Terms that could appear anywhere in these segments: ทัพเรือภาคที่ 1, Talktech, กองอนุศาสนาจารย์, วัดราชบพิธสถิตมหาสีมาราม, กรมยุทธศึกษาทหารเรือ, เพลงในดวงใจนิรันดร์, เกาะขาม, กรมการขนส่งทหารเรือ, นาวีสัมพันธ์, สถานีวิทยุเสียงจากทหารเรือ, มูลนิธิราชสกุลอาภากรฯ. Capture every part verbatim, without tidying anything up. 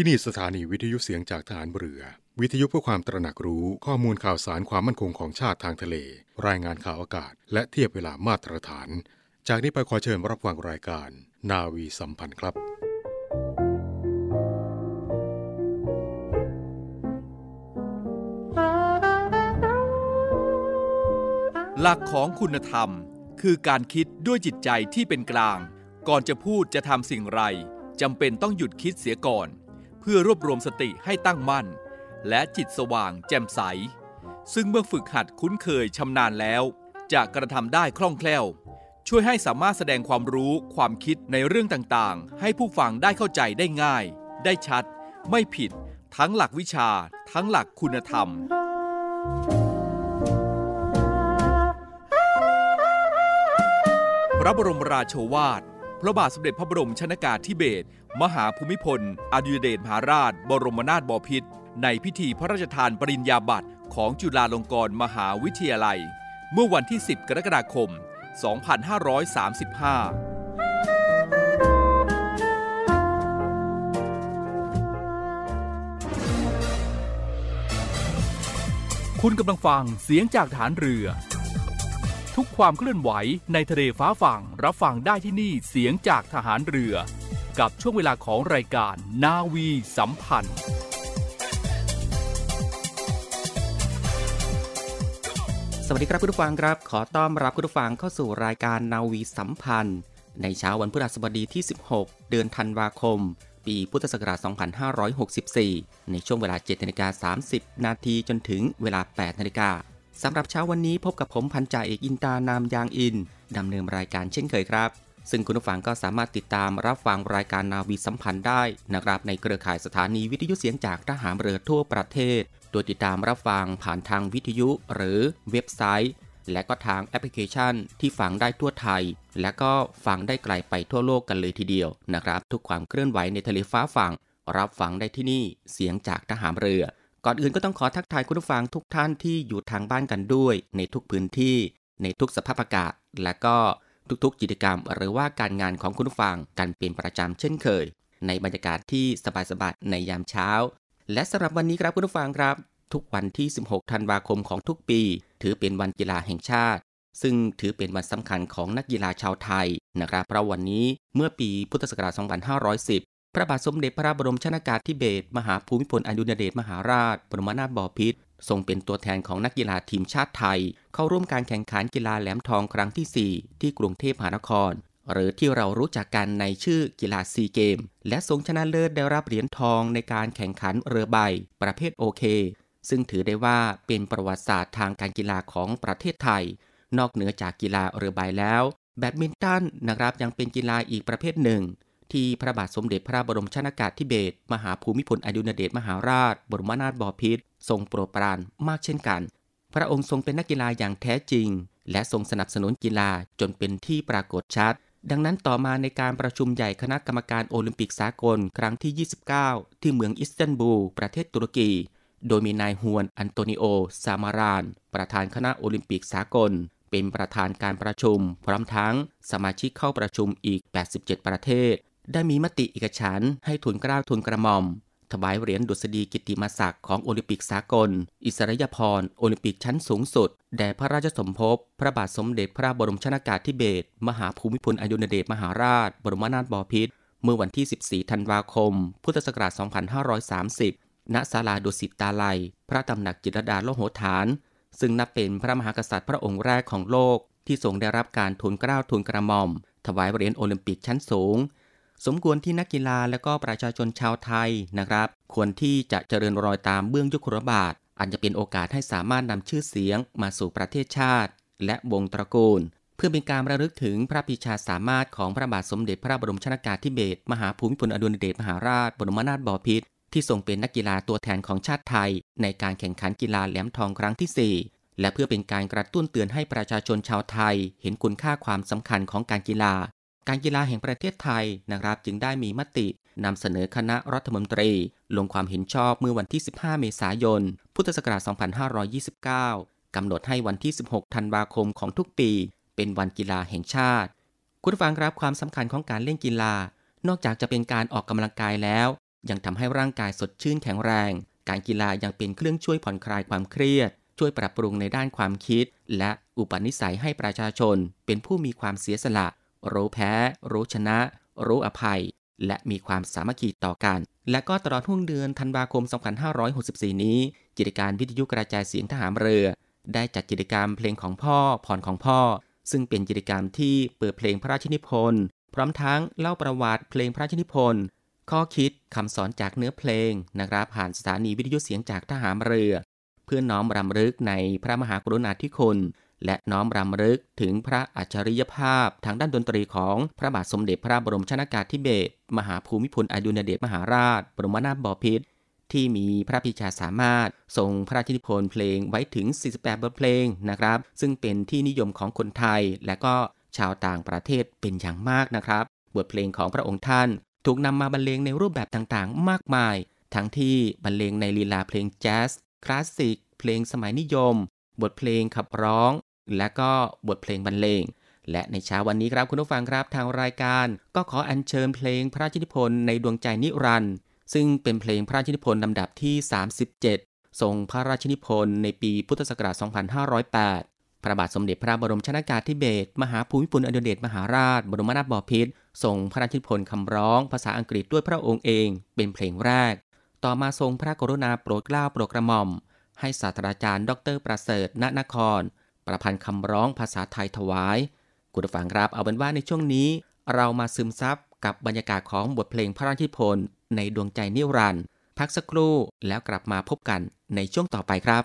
ที่นี่สถานีวิทยุเสียงจากทหารเรือวิทยุเพื่อความตระหนักรู้ข้อมูลข่าวสารความมั่นคงของชาติทางทะเลรายงานข่าวอากาศและเทียบเวลามาตรฐานจากนี้ไปขอเชิญรับฟังรายการนาวีสัมพันธ์ครับหลักของคุณธรรมคือการคิดด้วยจิตใจที่เป็นกลางก่อนจะพูดจะทำสิ่งไรจำเป็นต้องหยุดคิดเสียก่อนเพื่อรวบรวมสติให้ตั้งมั่นและจิตสว่างแจ่มใสซึ่งเมื่อฝึกหัดคุ้นเคยชำนาญแล้วจะกระทำได้คล่องแคล่วช่วยให้สามารถแสดงความรู้ความคิดในเรื่องต่างๆให้ผู้ฟังได้เข้าใจได้ง่ายได้ชัดไม่ผิดทั้งหลักวิชาทั้งหลักคุณธรรมพระบรมราโชวาทพระบาทสมเด็จพระบรมชนกาธิเบศรมหาภูมิพลอดุลยเดชมหาราชบรมนาถบพิตรในพิธีพระราชทานปริญญาบัตรของจุฬาลงกรณ์มหาวิทยาลัยเมื่อวันที่สิบกรกฎาคมสองพันห้าร้อยสามสิบห้าคุณกำลังฟังเสียงจากฐานเรือทุกความเคลื่อนไหวในทะเลฟ้าฝั่งรับฟังได้ที่นี่เสียงจากทหารเรือกับช่วงเวลาของรายการนาวีสัมพันธ์สวัสดีครับคุณผู้ฟังครับขอต้อนรับคุณผู้ฟังเข้าสู่รายการนาวีสัมพันธ์ในเช้าวันพฤหัสบดีที่สิบหกเดือนธันวาคมปีพุทธศักราชสองพันห้าร้อยหกสิบสี่ในช่วงเวลา เจ็ดนาฬิกาสามสิบนาที นาทีจนถึงเวลา แปดนาฬิกาสำหรับเช้าวันนี้พบกับผมพันจ่าเอกอินตานามยางอินดำเนินรายการเช่นเคยครับซึ่งคุณผู้ฟังก็สามารถติดตามรับฟังรายการนาวีสัมพันธ์ได้นะครับในเครือข่ายสถานีวิทยุเสียงจากทหารเรือทั่วประเทศโดยติดตามรับฟังผ่านทางวิทยุหรือเว็บไซต์และก็ทางแอปพลิเคชันที่ฟังได้ทั่วไทยและก็ฟังได้ไกลไปทั่วโลกกันเลยทีเดียวนะครับทุกความเคลื่อนไหวในทะเลฟ้าฝั่งรับฟังได้ที่นี่เสียงจากทหารเรือก่อนอื่นก็ต้องขอทักทายคุณผู้ฟังทุกท่านที่อยู่ทางบ้านกันด้วยในทุกพื้นที่ในทุกสภาพอากาศและก็ทุกๆกิจกรรมหรือว่าการงานของคุณผู้ฟังกันเป็นประจำเช่นเคยในบรรยากาศที่สบายๆในยามเช้าและสำหรับวันนี้ครับคุณผู้ฟังครับทุกวันที่สิบหกธันวาคมของทุกปีถือเป็นวันกีฬาแห่งชาติซึ่งถือเป็นวันสำคัญของนักกีฬาชาวไทยนะครับเพราะวันนี้เมื่อปีพุทธศักราชสองพันห้าร้อยสิบพระบาทสมเด็จพระบรมชนกาธิเบศรมหาภูมิพลอดุลยเดชมหาราชบรมนาถบพิตรทรงเป็นตัวแทนของนักกีฬาทีมชาติไทยเข้าร่วมการแข่งขันกีฬาแหลมทองครั้งที่สี่ที่กรุงเทพมหานครหรือที่เรารู้จักกันในชื่อกีฬาซีเกมและทรงชนะเลิศได้รับเหรียญทองในการแข่งขันเรือใบประเภทโอเคซึ่งถือได้ว่าเป็นประวัติศาสตร์ทางการกีฬาของประเทศไทยนอกเหนือจากกีฬาเรือใบแล้วแบดมินตันนะครับยังเป็นกีฬาอีกประเภทหนึ่งที่พระบาทสมเด็จพระบรมชนกาธิเบศรมหาภูมิพลอดุลยเดชมหาราชบรมนาถบพิตรทรงโปรดปรานมากเช่นกันพระองค์ทรงเป็นนักกีฬาอย่างแท้จริงและทรงสนับสนุนกีฬาจนเป็นที่ปรากฏชัดดังนั้นต่อมาในการประชุมใหญ่คณะกรรมการโอลิมปิกสากลครั้งที่ยี่สิบเก้าที่เมืองอิสตันบูลประเทศตุรกีโดยมีนายฮวนอันโตนิโอซามารานประธานคณะโอลิมปิกสากลเป็นประธานการประชุมพร้อมทั้งสมาชิกเข้าประชุมอีกแปดสิบเจ็ดประเทศได้มีมติเอกฉันท์ให้ทุนเกล้าทุนกระหม่อมถวายเหรียญดุษฎีกิตติมศักดิ์ของโอลิมปิกสากลอิสริยาภรณ์โอลิมปิกชั้นสูงสุดแด่พระราชสมภพพระบาทสมเด็จพระบรมชนกาธิเบศรมหาภูมิพลอดุลยเดชมหาราชบรมนาถบพิตรเมื่อวันที่สิบสี่ธันวาคมพุทธศักราชสองพันห้าร้อยสามสิบณศาลาดุสิตตาลัยพระตำหนักจิตรดาโลโหฐานซึ่งนับเป็นพระมหากษัตริย์พระองค์แรกของโลกที่ทรงได้รับการทูลเกล้าทูลกระหม่อมถวายเหรียญโอลิมปิกชั้นสูงสมควรที่นักกีฬาและก็ประชาชนชาวไทยนะครับควรที่จะเจริญรอยตามเบื้องยุคลบาทอันจะเป็นโอกาสให้สามารถนำชื่อเสียงมาสู่ประเทศชาติและวงตระกูลเพื่อเป็นการระลึกถึงพระปรีชาสามารถของพระบาทสมเด็จพระบรมชนกาธิเบศรมหาภูมิพลอดุลยเดชมหาราชบรมนาถบพิตรที่ทรงเป็นนักกีฬาตัวแทนของชาติไทยในการแข่งขันกีฬาแหลมทองครั้งที่สี่และเพื่อเป็นการกระตุ้นเตือนให้ประชาชนชาวไทยเห็นคุณค่าความสำคัญของการกีฬาการกีฬาแห่งประเทศไทยนะครับจึงได้มีมตินำเสนอคณะรัฐมนตรีลงความเห็นชอบเมื่อวันที่สิบห้าเมษายนพุทธศักราชสองพันห้าร้อยยี่สิบเก้ากำหนดให้วันที่สิบหกธันวาคมของทุกปีเป็นวันกีฬาแห่งชาติคุณผู้ฟังครับความสำคัญของการเล่นกีฬานอกจากจะเป็นการออกกำลังกายแล้ว ยังทำให้ร่างกายสดชื่นแข็งแรงการกีฬายังเป็นเครื่องช่วยผ่อนคลายความเครียดช่วยปรับปรุงในด้านความคิดและอุปนิสัยให้ประชาชนเป็นผู้มีความเสียสละรู้แพ้รู้ชนะรู้อภัยและมีความสามัคคีต่อกันและก็ตลอดห้วงเดือนธันวาคมสองพันห้าร้อยหกสิบสี่นี้กิจการวิทยุกระจายเสียงทหารเรือได้จัดกิจกรรมเพลงของพ่อผ่อนของพ่อซึ่งเป็นกิจกรรมที่เปิดเพลงพระราชนิพนธ์พร้อมทั้งเล่าประวัติเพลงพระราชนิพนธ์ข้อคิดคำสอนจากเนื้อเพลงนะครับผ่านสถานีวิทยุเสียงจากทหารเรือเพื่อน้อมรำลึกในพระมหากรุณาธิคุณและน้อมรำลึกถึงพระอัจฉริยภาพทางด้านดนตรีของพระบาทสมเด็จพระบรมชนกาธิเบศรมหาภูมิพลอดุลยเดชมหาราชบรมนาถบพิตรที่มีพระปรีชาสามารถทรงพระราชนิพนธ์เพลงไว้ถึงสี่สิบแปดบทเพลงนะครับซึ่งเป็นที่นิยมของคนไทยและก็ชาวต่างประเทศเป็นอย่างมากนะครับบทเพลงของพระองค์ท่านถูกนำมาบรรเลงในรูปแบบต่างๆมากมายทั้งที่บรรเลงในลีลาเพลงแจ๊สคลาสสิกเพลงสมัยนิยมบทเพลงขับร้องและก็บทเพลงบรรเลงและในเช้าวันนี้ครับคุณผู้ฟังครับทางรายการก็ขออัญเชิญเพลงพระราชนิพนธ์ในดวงใจนิรันดร์ซึ่งเป็นเพลงพระราชนิพนธ์ลำดับที่สามสิบเจ็ดทรงพระราชนิพนธ์ในปีพุทธศักราชสองพันห้าร้อยแปดพระบาทสมเด็จพระบรมชนกาธิเบศรมหาภูมิพลอดุลยเดชมหาราชบรมนาถบพิตรทรงพระราชนิพนธ์คำร้องภาษาอังกฤษด้วยพระองค์เองเป็นเพลงแรกต่อมาทรงพระกรุณาโปรดเกล้าโปรดกระหม่อมให้ศาสตราจารย์ดร.ประเสริฐณนครประพันธ์คำร้องภาษาไทยถวายคุณผู้ฟังครับเอาเป็นว่าในช่วงนี้เรามาซึมซับกับบรรยากาศของบทเพลงพระราชนิพนธ์ในดวงใจนิรันดร์พักสักครู่แล้วกลับมาพบกันในช่วงต่อไปครับ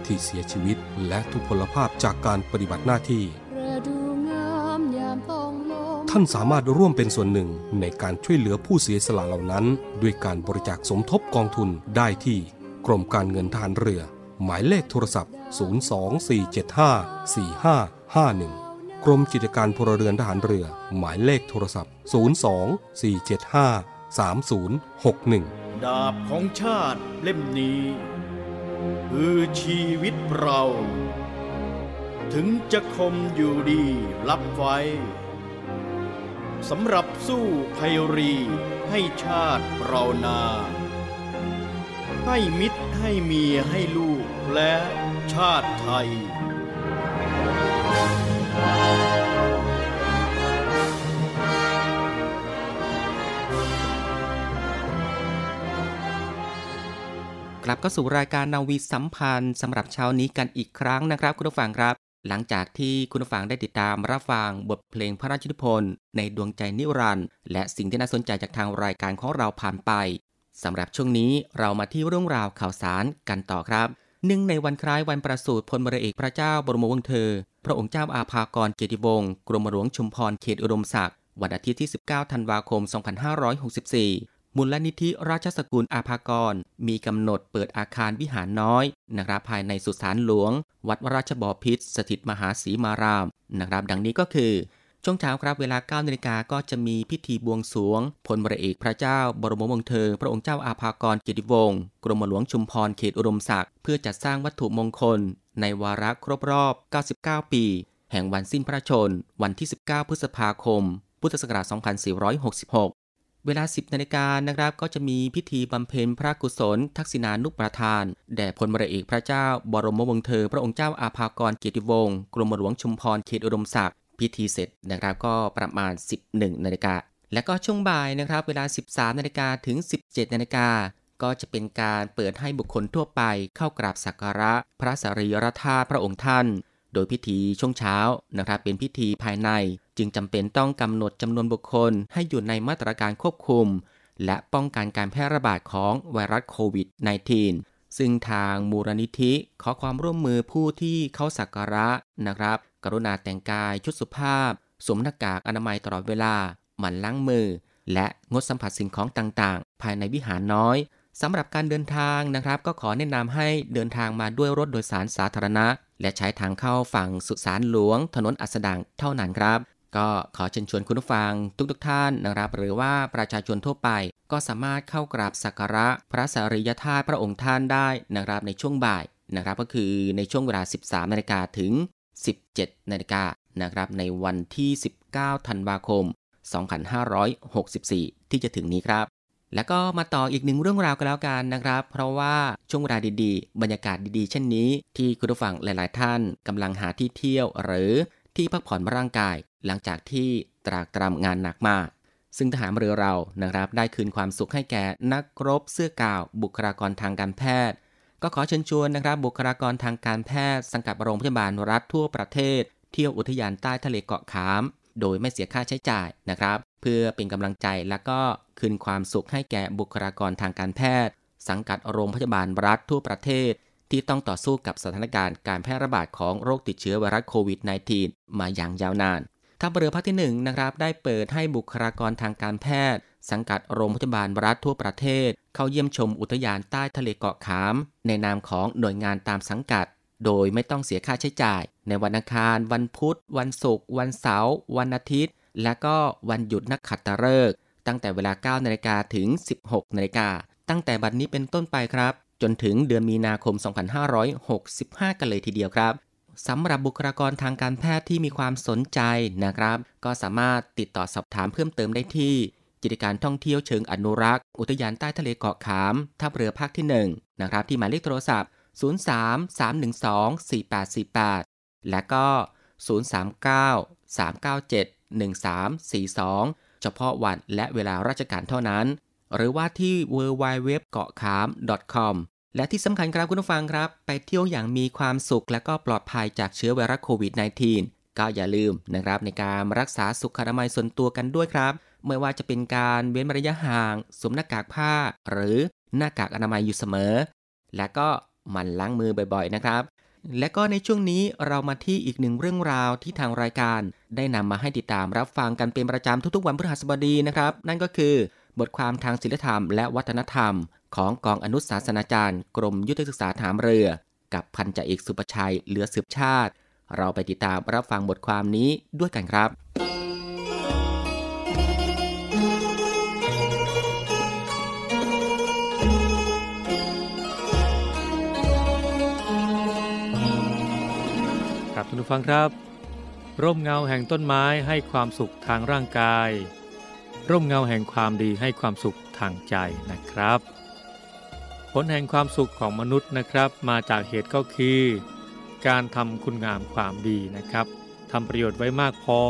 ที่เสียชีวิตและทุพพลภาพจากการปฏิบัติหน้าที่ท่านสามารถร่วมเป็นส่วนหนึ่งในการช่วยเหลือผู้เสียสละเหล่านั้นด้วยการบริจาคสมทบกองทุนได้ที่กรมการเงินทหารเรือหมายเลขโทรศัพท์ศูนย์ สอง สี่ เจ็ด ห้า สี่ ห้า ห้า หนึ่งกรมกิจการพลเรือนทหารเรือหมายเลขโทรศัพท์ศูนย์ สอง สี่ เจ็ด ห้า สาม ศูนย์ หก หนึ่งดาบของชาติเล่มนี้คือชีวิตเราถึงจะคมอยู่ดีรับไว้สำหรับสู้ภัยรีให้ชาติเรานาให้มิตรให้เมียให้ลูกและชาติไทยกลับเข้าสู่รายการนาวีสัมพันธ์สำหรับเช้านี้กันอีกครั้งนะครับคุณผู้ฟังครับหลังจากที่คุณผู้ฟังได้ติดตามรับฟังบทเพลงพระราชนิพนธ์ในดวงใจนิรันดร์และสิ่งที่น่าสนใจจากทางรายการของเราผ่านไปสำหรับช่วงนี้เรามาที่เรื่องราวข่าวสารกันต่อครับเนื่องในวันคล้ายวันประสูติพลเรือเอกพระเจ้าบรมวงศ์เธอพระองค์เจ้าอาภากรเกียรติวงศ์กรมหลวงชุมพรเขตอุดมศักดิ์วันอาทิตย์ที่สิบเก้าธันวาคมสองพันห้าร้อยหกสิบสี่มูลนิธิราชสกุลอาภากรมีกำหนดเปิดอาคารวิหารน้อยนะครับภายในสุสานหลวงวัดราชบพิตรสถิตมหาสีมารามนะครับดังนี้ก็คือช่วงเช้าครับเวลา เก้านาฬิกา ก็จะมีพิธีบวงสรวงพลเรือเอกพระเจ้าบรมวงศ์เธอพระองค์เจ้าอาภากรเกียรติวงศ์กรมหลวงชุมพรเขตอุดมศักดิ์เพื่อจัดสร้างวัตถุมงคลในวาระครบรอบเก้าสิบเก้าปีแห่งวันสิ้นพระชนม์วันที่สิบเก้าพฤษภาคมพุทธศักราชสองพันสี่ร้อยหกสิบหกเวลา สิบนาฬิกา นะครับก็จะมีพิธีบำเพ็ญพระกุศลทักษิณานุประทานแด่พลเรือเอกพระเจ้าบรมวงศ์เธอพระองค์เจ้าอาภากรเกียรติวงศ์กรมหลวงชุมพรเขตอุดมศักดิ์พิธีเสร็จนะครับก็ประมาณ สิบเอ็ดนาฬิกา และก็ช่วงบ่ายนะครับเวลา สิบสามนาฬิกา ถึง สิบเจ็ดนาฬิกา ก็จะเป็นการเปิดให้บุคคลทั่วไปเข้ากราบสักการะพระสรีระธาตุพระองค์ท่านโดยพิธีช่วงเช้านะครับเป็นพิธีภายในจึงจำเป็นต้องกำหนดจำนวนบุคคลให้อยู่ในมาตรการควบคุมและป้องกันการแพร่ระบาดของไวรัสโควิด สิบเก้า ซึ่งทางมูลนิธิขอความร่วมมือผู้ที่เข้าสักการะนะครับกรุณาแต่งกายชุดสุภาพสวมหน้ากากอนามัยตลอดเวลาหมั่นล้างมือและงดสัมผัสสิ่งของต่างๆภายในวิหารน้อยสำหรับการเดินทางนะครับก็ขอแนะนำให้เดินทางมาด้วยรถโดยสารสาธารณะและใช้ทางเข้าฝั่งสุสานหลวงถนนอัสดางเท่านั้นครับก็ขอเชิญชวนคุณผู้ฟังทุกๆท่านนะครับหรือว่าประชาชนทั่วไปก็สามารถเข้ากราบสักการะพระสรีระธาตุพระองค์ท่านได้นะครับในช่วงบ่ายนะครับก็คือในช่วงเวลา สิบสามนาฬิกา ถึงสิบเจ็ดนาฬิกานะครับในวันที่สิบเก้าธันวาคมสองพันห้าร้อยหกสิบสี่ที่จะถึงนี้ครับแล้วก็มาต่ออีกหนึ่งเรื่องราวกันแล้วกันนะครับเพราะว่าช่วงเวลาดีๆบรรยากาศดีๆเช่นนี้ที่คุณผู้ฟังหลายๆท่านกำลังหาที่เที่ยวหรือที่พักผ่อนร่างกายหลังจากที่ตรากตรำงานหนักมาซึ่งทหารเรือเรานะครับได้คืนความสุขให้แก่นักรบเสื้อกาวบุคลากรทางการแพทย์ก็ขอเชิญชวนนะครับบุคลากรทางการแพทย์สังกัดโรงพยาบาลรัฐทั่วประเทศเที่ยวอุทยานใต้ทะเลเกาะขามโดยไม่เสียค่าใช้จ่ายนะครับเพื่อเป็นกำลังใจและก็คืนความสุขให้แก่บุคลากรทางการแพทย์สังกัดโรงพยาบาลรัฐทั่วประเทศที่ต้องต่อสู้กับสถานการณ์การแพร่ระบาดของโรคติดเชื้อไวรัสโควิด สิบเก้า มาอย่างยาวนานทัพเรือภาคที่หนึ่งนะครับได้เปิดให้บุคลากรทางการแพทย์สังกัดโรงพยาบาลรัฐทั่วประเทศเข้าเยี่ยมชมอุทยานใต้ทะเลเกาะขามในนามของหน่วยงานตามสังกัดโดยไม่ต้องเสียค่าใช้จ่ายในวันอังคารวันพุธวันศุกร์วันเสาร์วันอาทิตย์และก็วันหยุดนักขัตฤกษ์ตั้งแต่เวลา เก้านาฬิกา ถึง สิบหกนาฬิกาตั้งแต่บัดนี้เป็นต้นไปครับจนถึงเดือนมีนาคมสองพันห้าร้อยหกสิบห้ากันเลยทีเดียวครับสำหรับบุคลากรทางการแพทย์ที่มีความสนใจนะครับก็สามารถติดต่อสอบถามเพิ่มเติมได้ที่กิจการท่องเที่ยวเชิงอนุรักษ์อุทยานใต้ทะเลเกาะขามทัพเรือภาคที่หนึ่งนะครับที่หมายเลขโทรศัพท์ ศูนย์ สาม สาม หนึ่ง สอง สี่ แปด สี่ แปด และก็ศูนย์ สาม เก้า สาม เก้า เจ็ด หนึ่ง สาม สี่ สองเฉพาะวันและเวลาราชการเท่านั้นหรือว่าที่ ดับเบิลยู ดับเบิลยู ดับเบิลยู ดอท เกาะขาม ดอท คอม และที่สำคัญครับคุณผู้ฟังครับไปเที่ยวอย่างมีความสุขและก็ปลอดภัยจากเชื้อไวรัสโควิด สิบเก้า ก็อย่าลืมนะครับในการรักษาสุขอนามัยส่วนตัวกันด้วยครับไม่ว่าจะเป็นการเว้นระยะห่างสวมหน้ากากผ้าหรือหน้ากากอนามัยอยู่เสมอและก็หมั่นล้างมือบ่อยๆนะครับและก็ในช่วงนี้เรามาที่อีกหนึ่งเรื่องราวที่ทางรายการได้นำมาให้ติดตามรับฟังกันเป็นประจำทุกๆวันพฤหัสบดีนะครับนั่นก็คือบทความทางศิลธรรมและวัฒนธรรมของกองอนุศาสนาจารย์กรมยุทธศึกษาฐานเรือกับพันจ่าเอกสุประชัยเหลือสืบชาติเราไปติดตามรับฟังบทความนี้ด้วยกันครับครับท่านผู้ฟังครับร่มเงาแห่งต้นไม้ให้ความสุขทางร่างกายร่มเงาแห่งความดีให้ความสุขทางใจนะครับผลแห่งความสุขของมนุษย์นะครับมาจากเหตุก็คือการทำคุณงามความดีนะครับทำประโยชน์ไว้มากพอ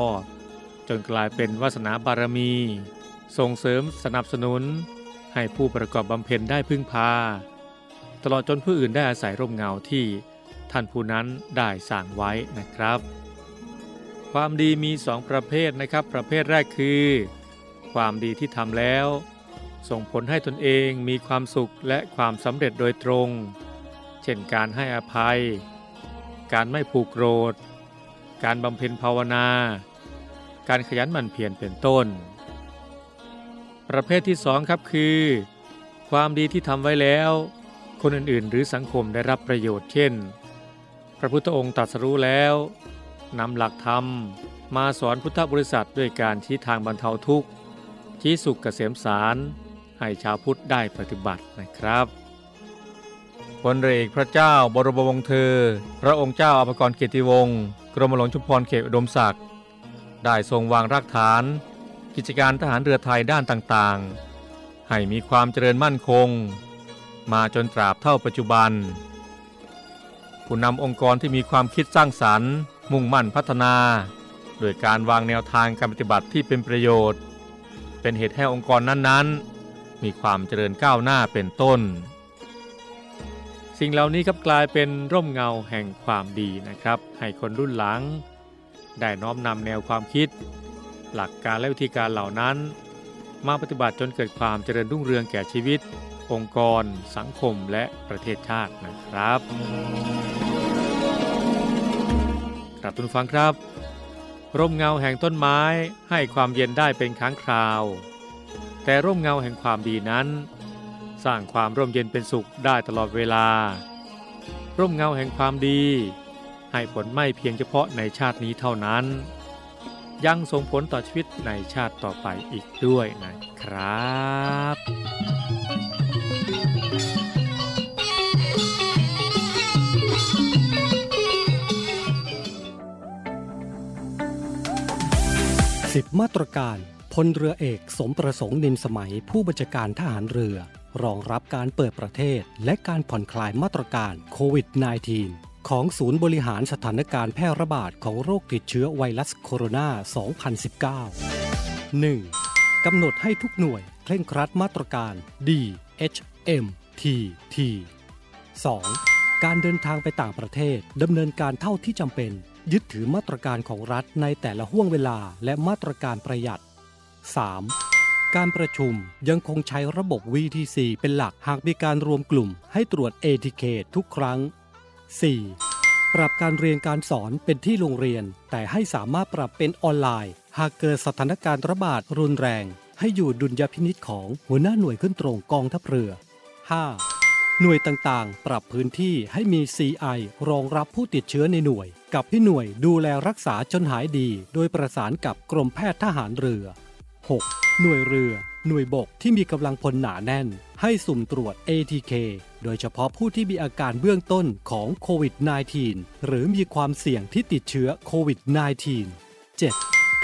จนกลายเป็นวาสนาบารมีส่งเสริมสนับสนุนให้ผู้ประกอบบำเพ็ญได้พึ่งพาตลอดจนผู้อื่นได้อาศัยร่มเงาที่ท่านผู้นั้นได้สร้างไว้นะครับความดีมีสองประเภทนะครับประเภทแรกคือความดีที่ทำแล้วส่งผลให้ตนเองมีความสุขและความสำเร็จโดยตรงเช่นการให้อภัยการไม่ผูกโกรธการบำเพ็ญภาวนาการขยันหมั่นเพียรเป็นต้นประเภทที่สองครับคือความดีที่ทำไว้แล้วคนอื่นๆหรือสังคมได้รับประโยชน์เช่นพระพุทธองค์ตรัสรู้แล้วนำหลักธรรมมาสอนพุทธบริษัทด้วยการชี้ทางบรรเทาทุกข์ชี้สุขเกษมสารให้ชาวพุทธได้ปฏิบัตินะครับพลเรือเอกพระเจ้าบรมวงศ์เธอพระองค์เจ้าอภกรเกียรติวงศ์กรมหลวงชุมพรเขตอุดมศักดิ์ได้ทรงวางรากฐานกิจการทหารเรือไทยด้านต่างๆให้มีความเจริญมั่นคงมาจนตราบเท่าปัจจุบันผู้นำองค์กรที่มีความคิดสร้างสรรค์มุ่งมั่นพัฒนาโดยการวางแนวทางการปฏิบัติที่เป็นประโยชน์เป็นเหตุให้องค์กรนั้นๆมีความเจริญก้าวหน้าเป็นต้นสิ่งเหล่านี้ครับกลายเป็นร่มเงาแห่งความดีนะครับให้คนรุ่นหลังได้น้อมนำแนวความคิดหลักการและวิธีการเหล่านั้นมาปฏิบัติจนเกิดความเจริญรุ่งเรืองแก่ชีวิตองค์กรสังคมและประเทศชาตินะครับกราบทูลฟังครับร่มเงาแห่งต้นไม้ให้ความเย็นได้เป็นครั้งคราวแต่ร่มเงาแห่งความดีนั้นสร้างความร่มเย็นเป็นสุขได้ตลอดเวลาร่มเงาแห่งความดีให้ผลไม่เพียงเฉพาะในชาตินี้เท่านั้นยังส่งผลต่อชีวิตในชาติต่อไปอีกด้วยนะครับสิบมาตรการพลเรือเอกสมประสงค์นินสมัยผู้บัญชาการทหารเรือรองรับการเปิดประเทศและการผ่อนคลายมาตรการโควิด สิบเก้า ของศูนย์บริหารสถานการณ์แพร่ระบาดของโรคติดเชื้อไวรัสโคโรนา สองพันสิบเก้า หนึ่ง กำหนดให้ทุกหน่วยเคร่งครัดมาตรการ ดี เอช เอ็ม ที ที สอง การเดินทางไปต่างประเทศดำเนินการเท่าที่จำเป็นยึดถือมาตรการของรัฐในแต่ละห่วงเวลาและมาตรการประหยัด สาม การประชุมยังคงใช้ระบบ วี ที ซี เป็นหลักหากมีการรวมกลุ่มให้ตรวจ เอ ที เค ทุกครั้ง สี่ ปรับการเรียนการสอนเป็นที่โรงเรียนแต่ให้สามารถปรับเป็นออนไลน์หากเกิดสถานการณ์ระบาดรุนแรงให้อยู่ดุลยพินิจของหัวหน้าหน่วยขึ้นตรงกองทัพเรือ ห้า หน่วยต่างๆปรับพื้นที่ให้มี ซี ไอ รองรับผู้ติดเชื้อในหน่วยกับที่หน่วยดูแลรักษาจนหายดีโดยประสานกับกรมแพทย์ทหารเรือ หก หน่วยเรือหน่วยบกที่มีกำลังพลหนาแน่นให้สุ่มตรวจ เอ ที เค โดยเฉพาะผู้ที่มีอาการเบื้องต้นของโควิด สิบเก้า หรือมีความเสี่ยงที่ติดเชื้อโควิด สิบเก้า เจ็ด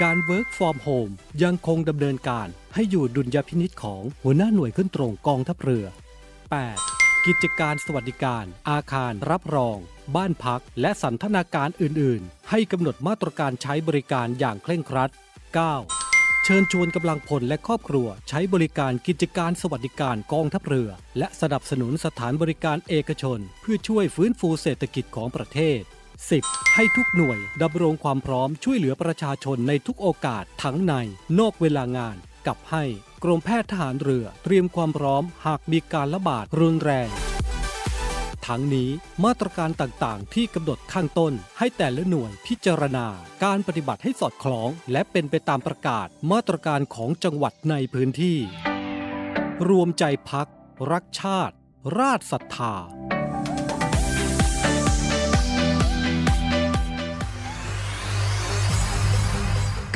การ Work from Home ยังคงดำเนินการให้อยู่ดุลยพินิจของหัวหน้าหน่วยขึ้นตรงกองทัพเรือ แปด กิจการสวัสดิการอาคารรับรองบ้านพักและสันทนาการอื่นๆให้กำหนดมาตรการใช้บริการอย่างเคร่งครัด เก้า เชิญชวนกำลังพลและครอบครัวใช้บริการกิจการสวัสดิการกองทัพเรือและสนับสนุนสถานบริการเอกชนเพื่อช่วยฟื้นฟูเศรษฐกิจของประเทศ สิบ ให้ทุกหน่วยดำรงความพร้อมช่วยเหลือประชาชนในทุกโอกาสทั้งในนอกเวลางานกับให้กรมแพทย์ทหารเรือเตรียมความพร้อมหากมีการระบาดรุนแรงทั้งนี้มาตรการต่างๆที่กำหนดข้างต้นให้แต่ละหน่วยพิจารณาการปฏิบัติให้สอดคล้องและเป็นไปตามประกาศมาตรการของจังหวัดในพื้นที่รวมใจพักรักชาติราชศรัทธา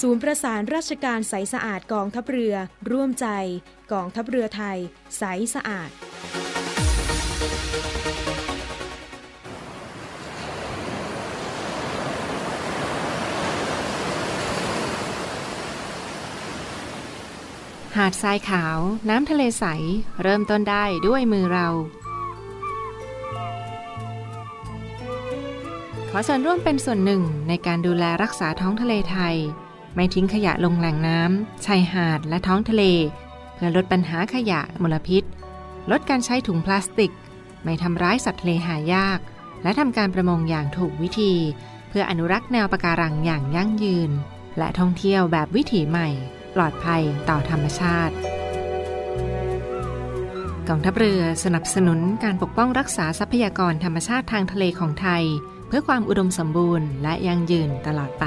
ศูนย์ประสานราชการใสสะอาดกองทัพเรือร่วมใจกองทัพเรือไทยใสสะอาดหาดทรายขาวน้ำทะเลใสเริ่มต้นได้ด้วยมือเราขอส่วนร่วมเป็นส่วนหนึ่งในการดูแลรักษาท้องทะเลไทยไม่ทิ้งขยะลงแหล่งน้ำชายหาดและท้องทะเลเพื่อลดปัญหาขยะมลพิษลดการใช้ถุงพลาสติกไม่ทำร้ายสัตว์ทะเลหายากและทำการประมงอย่างถูกวิธีเพื่ออนุรักษ์แนวปะการังอย่างยั่งยืนและท่องเที่ยวแบบวิถีใหม่ปลอดภัยต่อธรรมชาติกองทัพเรือสนับสนุนการปกป้องรักษาทรัพยากรธรรมชาติทางทะเลของไทยเพื่อความอุดมสมบูรณ์และยั่งยืนตลอดไป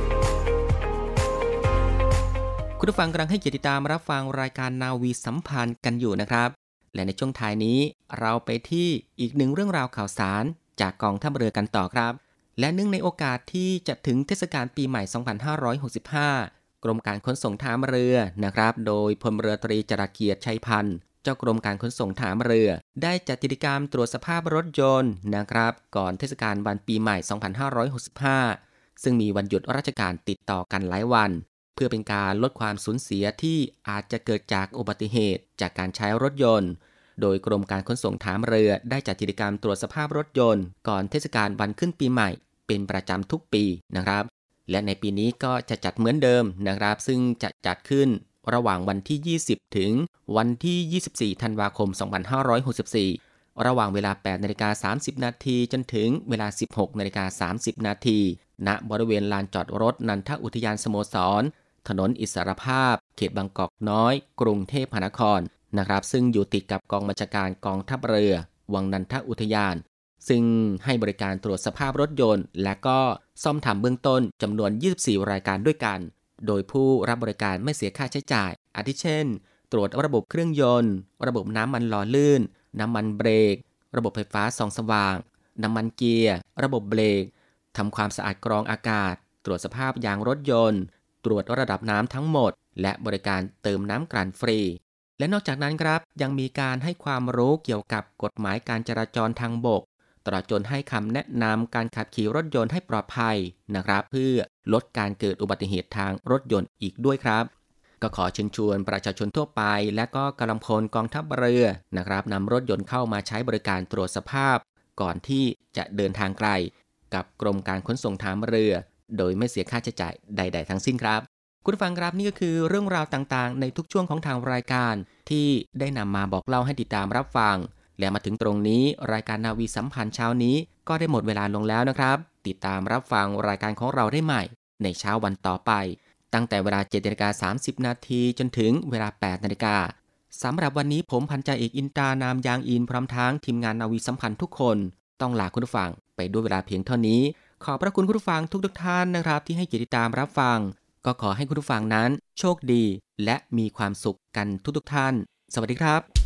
คุณผู้ฟังกำลังให้เกียรติติดตามรับฟังรายการนาวีสัมพันธ์กันอยู่นะครับและในช่วงท้ายนี้เราไปที่อีกหนึ่งเรื่องราวข่าวสารจากกองทัพเรือกันต่อครับและเนื่องในโอกาสที่จะถึงเทศกาลปีใหม่สองพันห้าร้อยหกสิบห้ากรมการขนส่งทางเรือนะครับโดยพลเรือตรีจรเกียรติชัยพันธ์เจ้ากรมการขนส่งทางเรือได้จัดกิจกรรมตรวจสภาพรถยนต์นะครับก่อนเทศกาลวันปีใหม่สองพันห้าร้อยหกสิบห้าซึ่งมีวันหยุดราชการติดต่อกันหลายวันเพื่อเป็นการลดความสูญเสียที่อาจจะเกิดจากอุบัติเหตุจากการใช้รถยนต์โดยกรมการขนส่งทางเรือได้จัดกิจกรรมตรวจสภาพรถยนต์ก่อนเทศกาลวันขึ้นปีใหม่เป็นประจำทุกปีนะครับและในปีนี้ก็จะจัดเหมือนเดิมนะครับซึ่งจะจัดขึ้นระหว่างวันที่ยี่สิบถึงวันที่ยี่สิบสี่ธันวาคมสองพันห้าร้อยหกสิบสี่ระหว่างเวลา แปดนาฬิกาสามสิบนาที จนถึงเวลา สิบหกนาฬิกาสามสิบนาที ณบริเวณลานจอดรถนันทอุทยานสโมสรถนนอิสรภาพเขตบางกอกน้อยกรุงเทพมหานครนะครับซึ่งอยู่ติดกับกองบัญชาการกองทัพเรือวังนันทอุทยานซึ่งให้บริการตรวจสภาพรถยนต์และก็ซ่อมทำเบื้องต้นจำนวนยี่สิบสี่รายการด้วยกันโดยผู้รับบริการไม่เสียค่าใช้จ่ายอาทิเช่นตรวจระบบเครื่องยนต์ระบบน้ำมันหล่อลื่นน้ำมันเบรกระบบไฟฟ้าส่องสว่างน้ำมันเกียร์ระบบเบรกทำความสะอาดกรองอากาศตรวจสภาพยางรถยนต์ ตรวจระดับน้ำทั้งหมดและบริการเติมน้ำกลั่นฟรีและนอกจากนั้นครับยังมีการให้ความรู้เกี่ยวกับกฎหมายการจราจรทางบกตลอดจนให้คำแนะนำการขับขี่รถยนต์ให้ปลอดภัยนะครับเพื่อลดการเกิดอุบัติเหตุทางรถยนต์อีกด้วยครับก็ขอเชิญชวนประชาชนทั่วไปและก็กำลังพลกองทัพเรือนะครับนำรถยนต์เข้ามาใช้บริการตรวจสภาพก่อนที่จะเดินทางไกลกับกรมการขนส่งทางเรือโดยไม่เสียค่าใช้จ่ายใดๆทั้งสิ้นครับคุณฟังครับนี่ก็คือเรื่องราวต่างๆในทุกช่วงของทางรายการที่ได้นำมาบอกเล่าให้ติดตามรับฟังและมาถึงตรงนี้รายการนาวีสัมพันธ์เช้านี้ก็ได้หมดเวลาลงแล้วนะครับติดตามรับฟังรายการของเราได้ใหม่ในเช้าวันต่อไปตั้งแต่เวลา เจ็ดนาฬิกาสามสิบนาที จนถึงเวลา แปดนาฬิกาสำหรับวันนี้ผมพันจ่าเอกอินตานามยางอินพร้อมทั้งทีมงานนาวีสัมพันธ์ทุกคนต้องลาคุณผู้ฟังไปด้วยเวลาเพียงเท่านี้ขอบพระคุณคุณผู้ฟังทุกทุกท่านนะครับที่ให้เกียรติติดตามรับฟังก็ขอให้คุณผู้ฟังนั้นโชคดีและมีความสุขกันทุกทุกท่านสวัสดีครับ